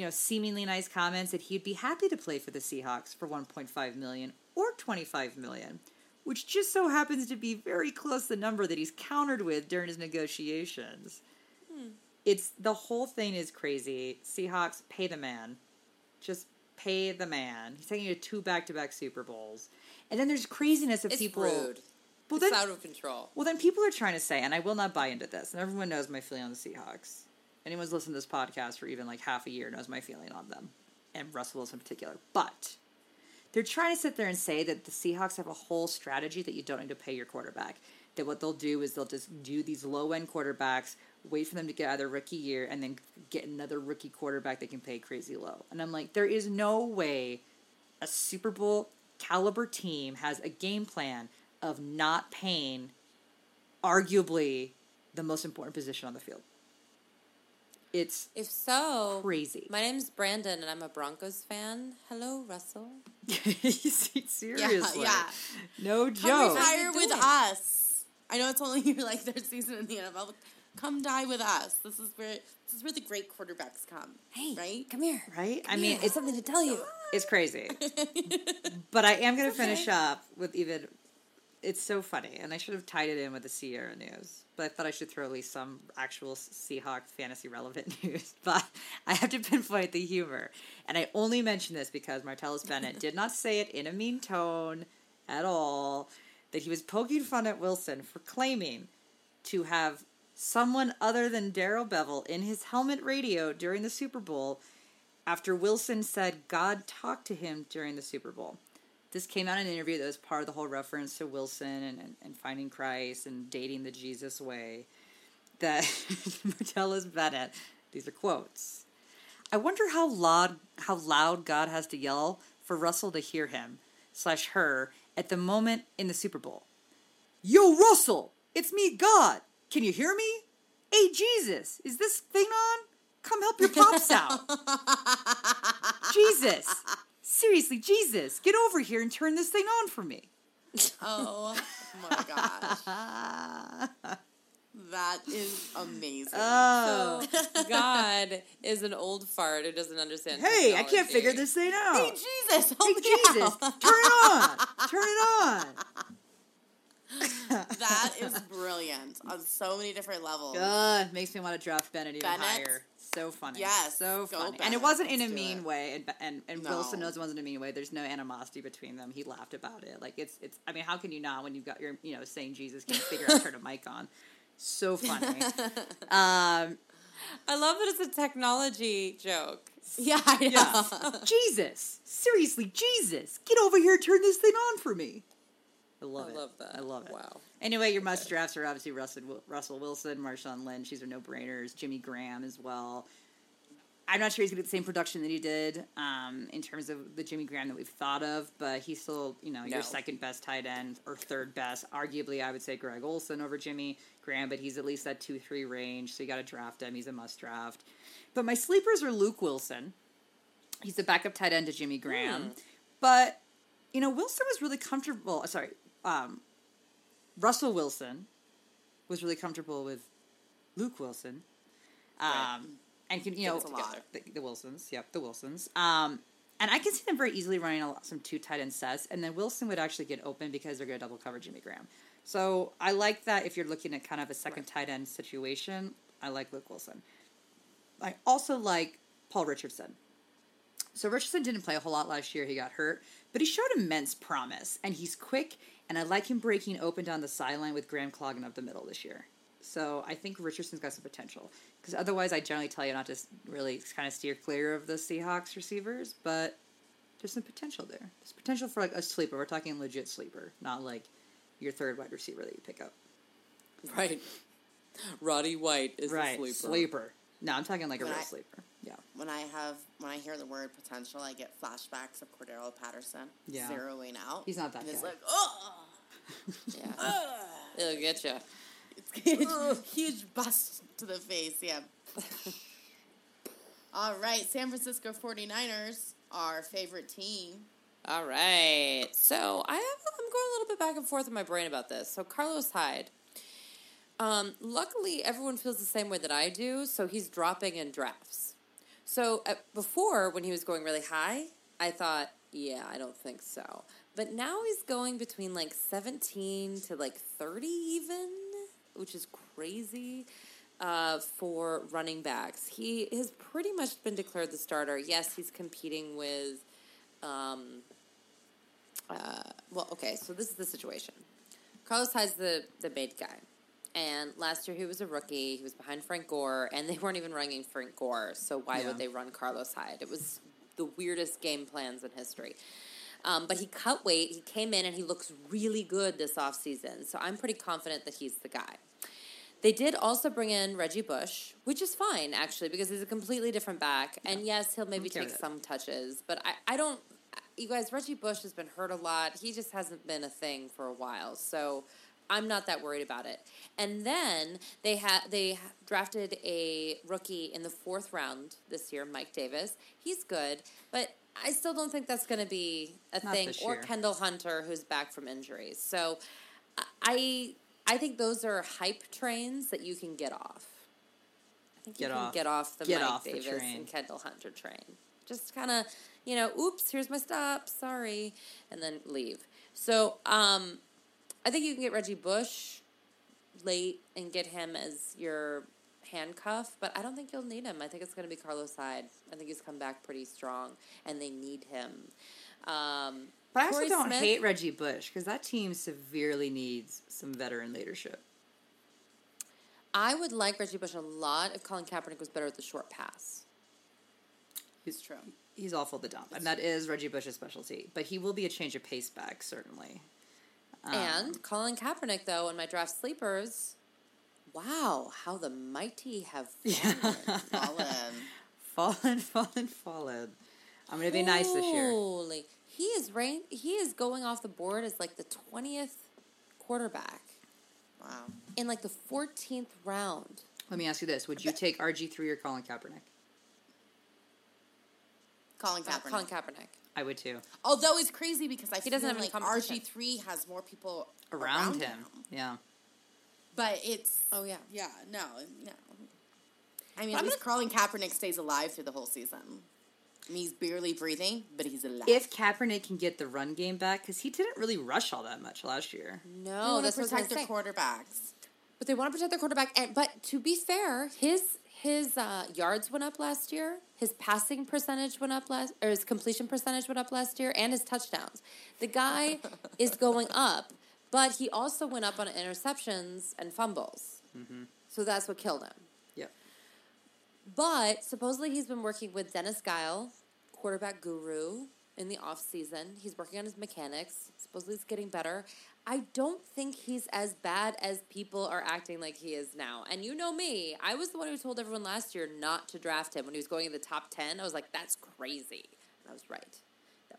seemingly nice comments that he'd be happy to play for the Seahawks for $1.5 million or $25 million, which just so happens to be very close to the number that he's countered with during his negotiations. The whole thing is crazy. Seahawks, pay the man. Just pay the man. He's taking you to two back-to-back Super Bowls. And then there's craziness of people. It's rude. Well, it's out of control. Well, then people are trying to say, and I will not buy into this, and everyone knows my feeling on the Seahawks. Anyone's listened to this podcast for even half a year knows my feeling on them, and Russell Wilson in particular. But they're trying to sit there and say that the Seahawks have a whole strategy that you don't need to pay your quarterback. that what they'll do is they'll just do these low-end quarterbacks, wait for them to get out of their rookie year, and then get another rookie quarterback they can pay crazy low. And I'm like, there is no way a Super Bowl caliber team has a game plan of not paying arguably the most important position on the field. It's if so crazy. My name's Brandon, and I'm a Broncos fan. Hello, Russell. Seriously, yeah. No joke. Come retire with us. I know it's only your third season in the NFL. Come die with us. This is where the great quarterbacks come. Hey, right? Come here. Right? I mean, it's something to tell you. It's crazy. But I am going to finish up with even. It's so funny, and I should have tied it in with the Sierra news, but I thought I should throw at least some actual Seahawk fantasy-relevant news, but I have to pinpoint the humor, and I only mention this because Martellus Bennett did not say it in a mean tone at all, that he was poking fun at Wilson for claiming to have someone other than Darrell Bevell in his helmet radio during the Super Bowl after Wilson said God talked to him during the Super Bowl. This came out in an interview that was part of the whole reference to Wilson and finding Christ and dating the Jesus way. That Martellus Bennett, these are quotes. I wonder how loud God has to yell for Russell to hear him / her at the moment in the Super Bowl. Yo, Russell, it's me, God. Can you hear me? Hey, Jesus, is this thing on? Come help your pops out. Jesus. Seriously, Jesus, get over here and turn this thing on for me. Oh, my gosh. That is amazing. Oh, so, God is an old fart who doesn't understand technology. Hey, I can't figure this thing out. Hey, Jesus, help me out. Turn it on. Turn it on. That is brilliant on so many different levels. It makes me want to drop Bennett even higher. So funny. Yes. So funny. Bennett. And it wasn't in a mean way. And Wilson knows it wasn't in a mean way. There's no animosity between them. He laughed about it. It's I mean, how can you not when you've got your, saying Jesus can't figure out turn a mic on. So funny. I love that it's a technology joke. Yeah, I know. Yes. Jesus. Seriously, Jesus. Get over here and turn this thing on for me. I love it. I love it. Wow. Anyway, your must drafts are obviously Russell Wilson, Marshawn Lynch. These are no brainers. Jimmy Graham as well. I'm not sure he's gonna get the same production that he did in terms of the Jimmy Graham that we've thought of, but he's still, your second best tight end or third best. Arguably, I would say Greg Olsen over Jimmy Graham, but he's at least that 2-3 range. So you got to draft him. He's a must draft. But my sleepers are Luke Wilson. He's the backup tight end to Jimmy Graham, but Wilson was really comfortable. Sorry. Russell Wilson was really comfortable with Luke Wilson, right. And can the Wilsons, the Wilsons. And I can see them very easily running some two tight end sets, and then Wilson would actually get open because they're going to double cover Jimmy Graham. So I like that if you're looking at kind of a second tight end situation, I like Luke Wilson. I also like Paul Richardson. So Richardson didn't play a whole lot last year. He got hurt. But he showed immense promise, and he's quick, and I like him breaking open down the sideline with Graham clogging up the middle this year. So I think Richardson's got some potential. Because otherwise, I generally tell you not to really kind of steer clear of the Seahawks receivers, but there's some potential there. There's potential for a sleeper. We're talking legit sleeper, not your third wide receiver that you pick up. Right. Roddy White is a sleeper. Right, sleeper. No, I'm talking a real sleeper. Yeah. When I hear the word potential, I get flashbacks of Cordarrelle Patterson zeroing out. He's not that guy. It's like, oh! Yeah. It'll get you. It's huge bust to the face, yeah. All right, San Francisco 49ers, our favorite team. All right. So I'm going a little bit back and forth in my brain about this. So Carlos Hyde. Luckily, everyone feels the same way that I do, so he's dropping in drafts. So before, when he was going really high, I thought, I don't think so. But now he's going between 17 to 30 even, which is crazy for running backs. He has pretty much been declared the starter. Yes, he's competing with so this is the situation. Carlos Hyde's the bait guy. And last year he was a rookie. He was behind Frank Gore, and they weren't even running Frank Gore. So why would they run Carlos Hyde? It was the weirdest game plans in history. But he cut weight. He came in, and he looks really good this offseason. So I'm pretty confident that he's the guy. They did also bring in Reggie Bush, which is fine, actually, because he's a completely different back. Yeah. And, yes, he'll maybe take some touches. But I don't – you guys, Reggie Bush has been hurt a lot. He just hasn't been a thing for a while. So I'm not that worried about it. And then they drafted a rookie in the fourth round this year, Mike Davis. He's good, but – I still don't think that's going to be a thing. Or Kendall Hunter, who's back from injuries. So I think those are hype trains that you can get off. I think you can get off the Mike Davis and Kendall Hunter train. Just kind of, you know, oops, here's my stop, sorry, and then leave. So I think you can get Reggie Bush late and get him as your handcuff, but I don't think you'll need him. I think it's going to be Carlos Hyde. I think he's come back pretty strong, and they need him. But I also don't hate Reggie Bush, because that team severely needs some veteran leadership. I would like Reggie Bush a lot if Colin Kaepernick was better at the short pass. He's true. He's awful at the dump, and that is Reggie Bush's specialty. But he will be a change of pace back, certainly. And Colin Kaepernick, though, in my draft sleepers... Wow, how the mighty have fallen. Fallen. I'm going to be nice this year. Holy. He is going off the board as like the 20th quarterback. Wow. In like the 14th round. Let me ask you this. Would you take RG3 or Colin Kaepernick? Colin Kaepernick. I would too. Although it's crazy because I feel like RG3 has more people around him. Yeah. But it's... Oh, yeah. Yeah, no. I mean, Colin Kaepernick stays alive through the whole season. I mean, he's barely breathing, but he's alive. If Kaepernick can get the run game back, because he didn't really rush all that much last year. No, that's what I was going to say. Quarterbacks. But they want to protect their quarterback. But to be fair, his yards went up last year. His passing percentage went up or his completion percentage went up last year, and his touchdowns. The guy is going up. But he also went up on interceptions and fumbles. Mm-hmm. So that's what killed him. Yep. But supposedly he's been working with Dennis Guile, quarterback guru, in the offseason. He's working on his mechanics. Supposedly it's getting better. I don't think he's as bad as people are acting like he is now. And you know me. I was the one who told everyone last year not to draft him. When he was going in the top 10, I was like, that's crazy. And I was right.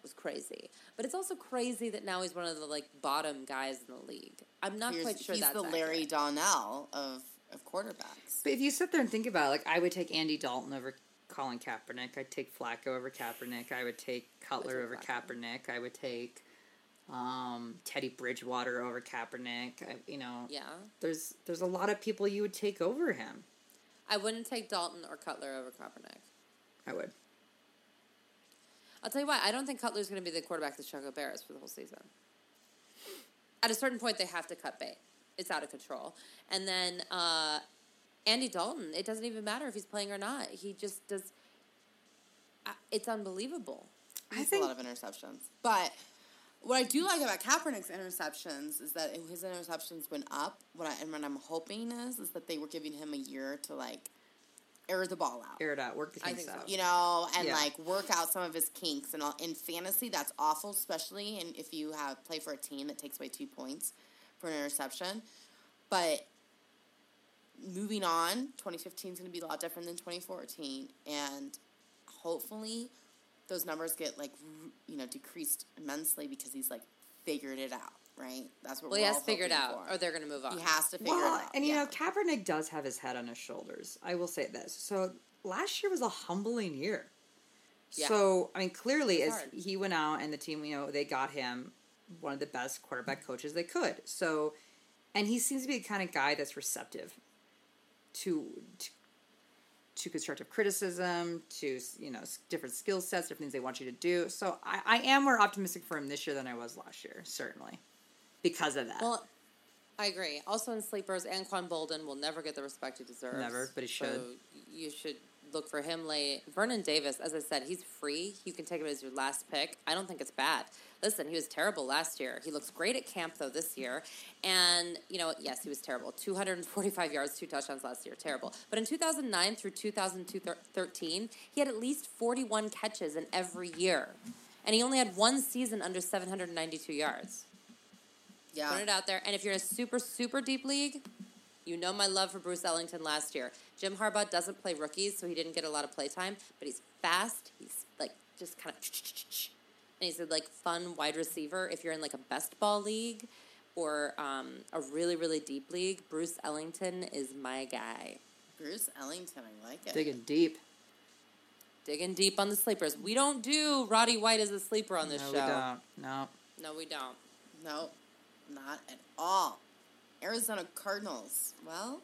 Was crazy. But it's also crazy that now he's one of the like bottom guys in the league. I'm not quite sure that's accurate. He's the Larry Donnell of quarterbacks. But if you sit there and think about it, like I would take Andy Dalton over Colin Kaepernick. I'd take Flacco over Kaepernick. I would take Cutler over Kaepernick. I would take Teddy Bridgewater over Kaepernick. There's a lot of people you would take over him. I wouldn't take Dalton or Cutler over Kaepernick. I would. I'll tell you why. I don't think Cutler's going to be the quarterback of the Chicago Bears for the whole season. At a certain point, they have to cut bait. It's out of control. And then Andy Dalton, it doesn't even matter if he's playing or not. He just does. It's unbelievable. He has a lot of interceptions. But what I do like about Kaepernick's interceptions is that his interceptions went up. What I'm hoping is that they were giving him a year to, like, air the ball out. Air it out. Work the kinks out. You know, and, like, work out some of his kinks. And all. In fantasy, that's awful, especially if you play for a team that takes away 2 points for an interception. But moving on, 2015 is going to be a lot different than 2014. And hopefully those numbers get, like, decreased immensely because he's, like, figured it out. Right? That's what we're all hoping for. Well, he has figured out, or they're going to move on. He has to figure it out. And, you know, Kaepernick does have his head on his shoulders. I will say this. So, last year was a humbling year. Yeah. So, I mean, clearly, as he went out and the team, you know, they got him one of the best quarterback coaches they could. So, and he seems to be the kind of guy that's receptive to constructive criticism, to, you know, different skill sets, different things they want you to do. So, I am more optimistic for him this year than I was last year, certainly. Because of that. Well, I agree. Also in sleepers, Anquan Boldin will never get the respect he deserves. Never, but he should. So you should look for him late. Vernon Davis, as I said, he's free. You can take him as your last pick. I don't think it's bad. Listen, he was terrible last year. He looks great at camp, though, this year. And, you know, yes, he was terrible. 245 yards, 2 touchdowns last year. Terrible. But in 2009 through 2013, he had at least 41 catches in every year. And he only had one season under 792 yards. Yeah. Put it out there. And if you're in a super, super deep league, you know my love for Bruce Ellington last year. Jim Harbaugh doesn't play rookies, so he didn't get a lot of play time. But he's fast. He's, like, just kind of... And he's a, like, fun wide receiver. If you're in, like, a best ball league or a really, really deep league, Bruce Ellington is my guy. Bruce Ellington, I like it. Digging deep. Digging deep on the sleepers. We don't do Roddy White as a sleeper on this show. No, we don't. No. No, we don't. No, not at all. Arizona Cardinals. Well,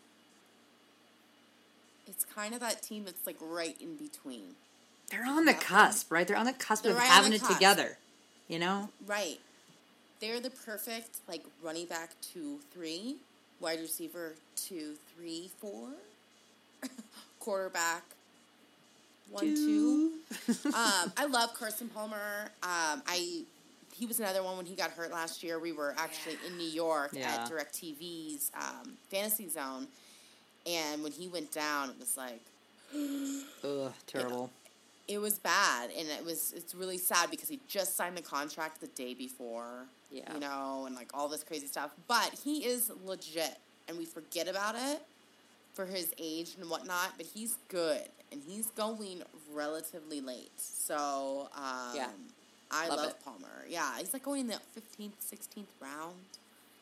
it's kind of that team that's like right in between. They're on the cusp, right? They're on the cusp of having it together, you know? Right. They're the perfect like running back 2-3, wide receiver 2-3-4, quarterback 1-2. I love Carson Palmer. He was another one when he got hurt last year. We were actually in New York at DirecTV's Fantasy Zone, and when he went down, it was like, ugh, terrible. It was bad, and it's really sad because he just signed the contract the day before, you know, and like all this crazy stuff. But he is legit, and we forget about it for his age and whatnot. But he's good, and he's going relatively late. So I love Palmer. Yeah, he's like going in the 15th, 16th round.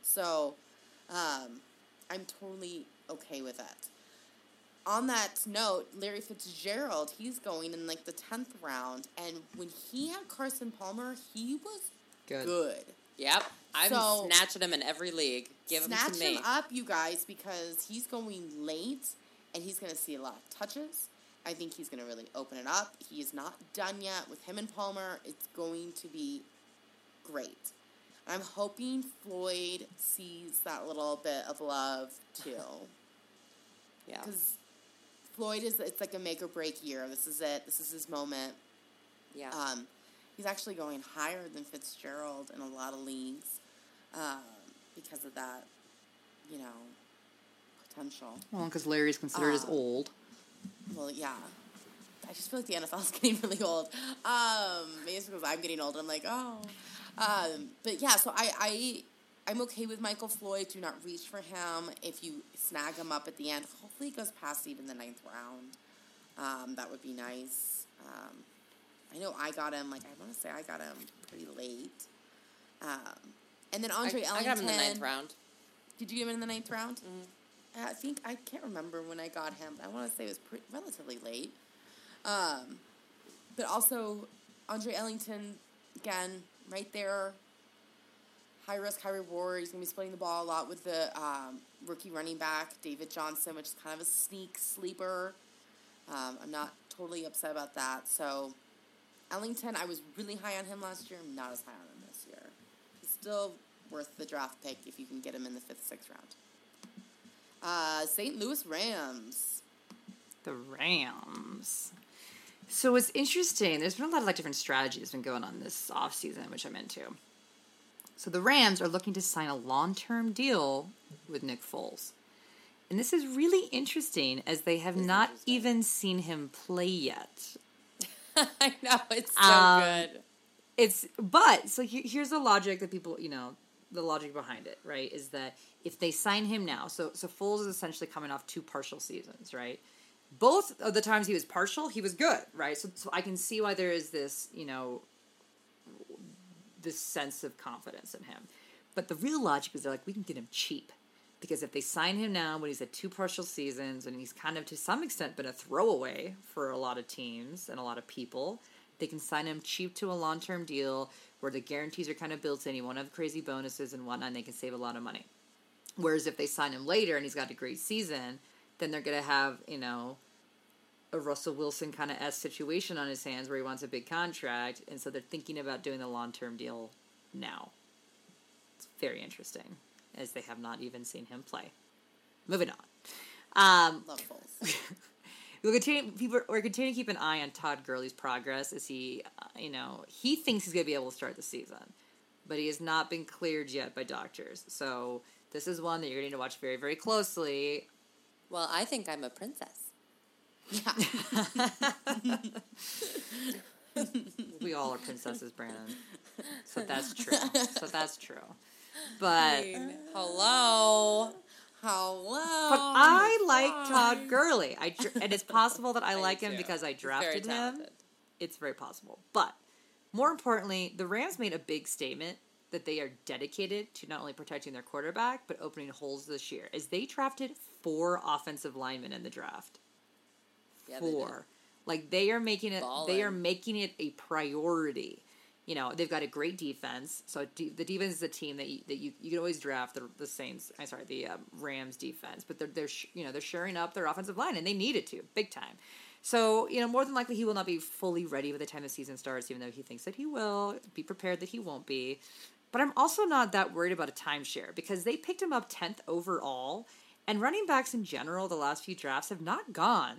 So I'm totally okay with it. On that note, Larry Fitzgerald, he's going in like the 10th round. And when he had Carson Palmer, he was good. Yep. I'm snatching him in every league. Give him to me. Snatch him up, you guys, because he's going late and he's going to see a lot of touches. I think he's going to really open it up. He is not done yet. With him and Palmer, it's going to be great. I'm hoping Floyd sees that little bit of love, too. Yeah. Because Floyd, it's like a make-or-break year. This is it. This is his moment. Yeah. He's actually going higher than Fitzgerald in a lot of leagues because of that, you know, potential. Well, because Larry's considered as old. Well, yeah. I just feel like the NFL's getting really old. Maybe it's because I'm getting old. I'm like, oh. But, yeah, so I'm okay with Michael Floyd. Do not reach for him. If you snag him up at the end, hopefully he goes past even the 9th round. That would be nice. I know I got him. Like, I want to say I got him pretty late. And then Andre Ellington. I got him in the 9th round. Did you get him in the 9th round? Mm-hmm. I think I can't remember when I got him. I want to say it was relatively late. But also, Andre Ellington, again, right there. High risk, high reward. He's going to be splitting the ball a lot with the rookie running back, David Johnson, which is kind of a sneak sleeper. I'm not totally upset about that. So, Ellington, I was really high on him last year. I'm not as high on him this year. He's still worth the draft pick if you can get him in the 5th, 6th round. St. Louis Rams. The Rams. So it's interesting. There's been a lot of like different strategies that's been going on this offseason, which I'm into. So the Rams are looking to sign a long-term deal with Nick Foles. And this is really interesting as they have not even seen him play yet. I know. It's so good. So here's the logic that people, you know, the logic behind it, right, is that if they sign him now, so Foles is essentially coming off 2 partial seasons, right? Both of the times he was partial, he was good, right? So I can see why there is this, you know, this sense of confidence in him. But the real logic is they're like, we can get him cheap. Because if they sign him now when he's at 2 partial seasons and he's kind of to some extent been a throwaway for a lot of teams and a lot of people, they can sign him cheap to a long-term deal where the guarantees are kind of built in. He won't have crazy bonuses and whatnot, and they can save a lot of money. Whereas if they sign him later and he's got a great season, then they're going to have, you know, a Russell Wilson kind of S situation on his hands where he wants a big contract. And so they're thinking about doing the long-term deal now. It's very interesting, as they have not even seen him play. Moving on. Love Foles. We're continuing to keep an eye on Todd Gurley's progress as he, you know, he thinks he's going to be able to start the season, but he has not been cleared yet by doctors. So this is one that you're going to need to watch very, very closely. Well, I think I'm a princess. Yeah. We all are princesses, Brandon. So that's true. But I mean, hello. But I like Todd Gurley. And it's possible that I like him because I drafted him. It's very possible. But more importantly, the Rams made a big statement that they are dedicated to not only protecting their quarterback, but opening holes this year, as they drafted 4 offensive linemen in the draft. Yeah, 4. Like, they are making it a priority. You know, they've got a great defense. So the defense is a team that you can always draft Rams defense, but they're shoring up their offensive line, and they needed to big time. So, you know, more than likely he will not be fully ready by the time the season starts, even though he thinks that he will. Be prepared that he won't be. But I'm also not that worried about a timeshare, because they picked him up 10th overall, and running backs in general the last few drafts have not gone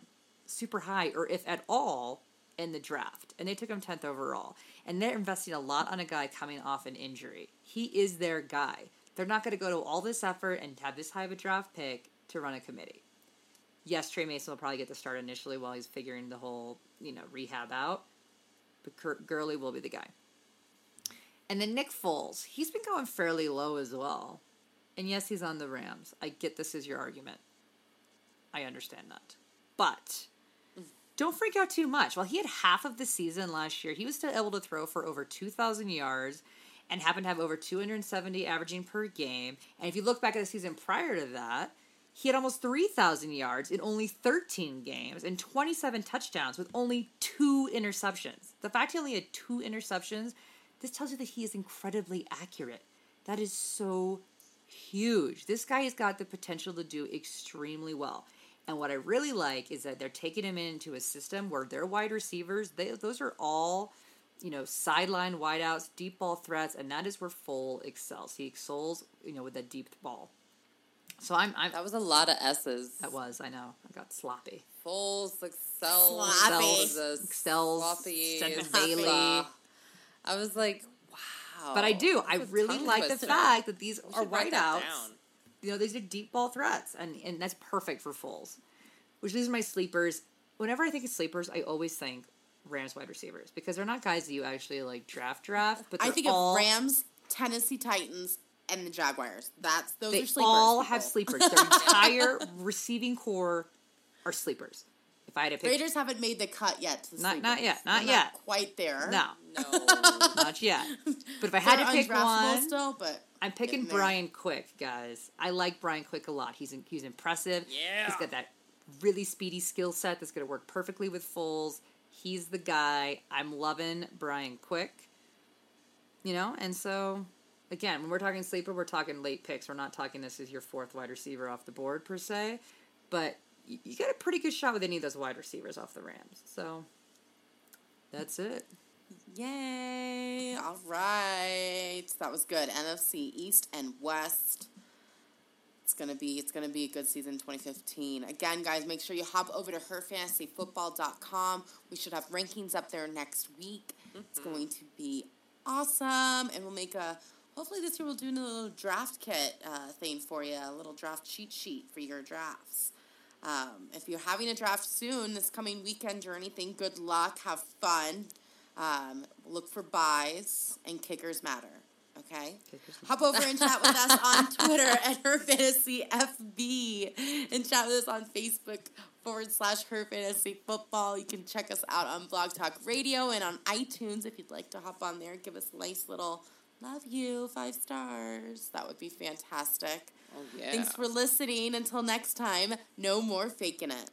super high, or if at all, in the draft. And they took him 10th overall. And they're investing a lot on a guy coming off an injury. He is their guy. They're not going to go to all this effort and have this high of a draft pick to run a committee. Yes, Trey Mason will probably get the start initially while he's figuring the whole, rehab out. But Gurley will be the guy. And then Nick Foles. He's been going fairly low as well. And yes, he's on the Rams. I get this is your argument. I understand that. But don't freak out too much. While he had half of the season last year, he was still able to throw for over 2,000 yards and happened to have over 270 averaging per game. And if you look back at the season prior to that, he had almost 3,000 yards in only 13 games and 27 touchdowns with only 2 interceptions. The fact he only had 2 interceptions, this tells you that he is incredibly accurate. That is so huge. This guy has got the potential to do extremely well. And what I really like is that they're taking him into a system where their wide receivers, those are all, sideline wideouts, deep ball threats, and that is where Foles excels. He excels, with that deep ball. So I'm that was a lot of S's. That was, I know. I got sloppy. Foles excels. Sloppy. Stephen Bailey. I was like, wow. But I do. I really like the fact that these are wideouts. These are deep ball threats, and that's perfect for Foles. Which, these are my sleepers. Whenever I think of sleepers, I always think Rams wide receivers, because they're not guys that you actually, draft, but I think of Rams, Tennessee Titans, and the Jaguars. Those are sleepers. They all have sleepers. Their entire receiving core are sleepers. If I had to pick... Raiders haven't made the cut yet to the sleepers. Not yet. Not quite there. No. Not yet. But if I had to pick one... still, but... I'm picking Brian Quick, guys. I like Brian Quick a lot. He's impressive. Yeah. He's got that really speedy skill set that's going to work perfectly with Foles. He's the guy. I'm loving Brian Quick. And so, again, when we're talking sleeper, we're talking late picks. We're not talking this is your 4th wide receiver off the board, per se. But you got a pretty good shot with any of those wide receivers off the Rams. So, that's it. Yay. All right. That was good. NFC East and West. It's going to be a good season 2015. Again, guys, make sure you hop over to herfantasyfootball.com. We should have rankings up there next week. Mm-hmm. It's going to be awesome. And we'll make hopefully this year we'll do a little draft kit thing for you, a little draft cheat sheet for your drafts. If you're having a draft soon, this coming weekend or anything, good luck. Have fun. Look for buys, and kickers matter, okay? Hop over and chat with us on Twitter at HerFantasyFB, and chat with us on Facebook / HerFantasyFootball. You can check us out on Blog Talk Radio and on iTunes if you'd like to hop on there. Give us a nice little love you, 5 stars. That would be fantastic. Oh, yeah. Thanks for listening. Until next time, no more faking it.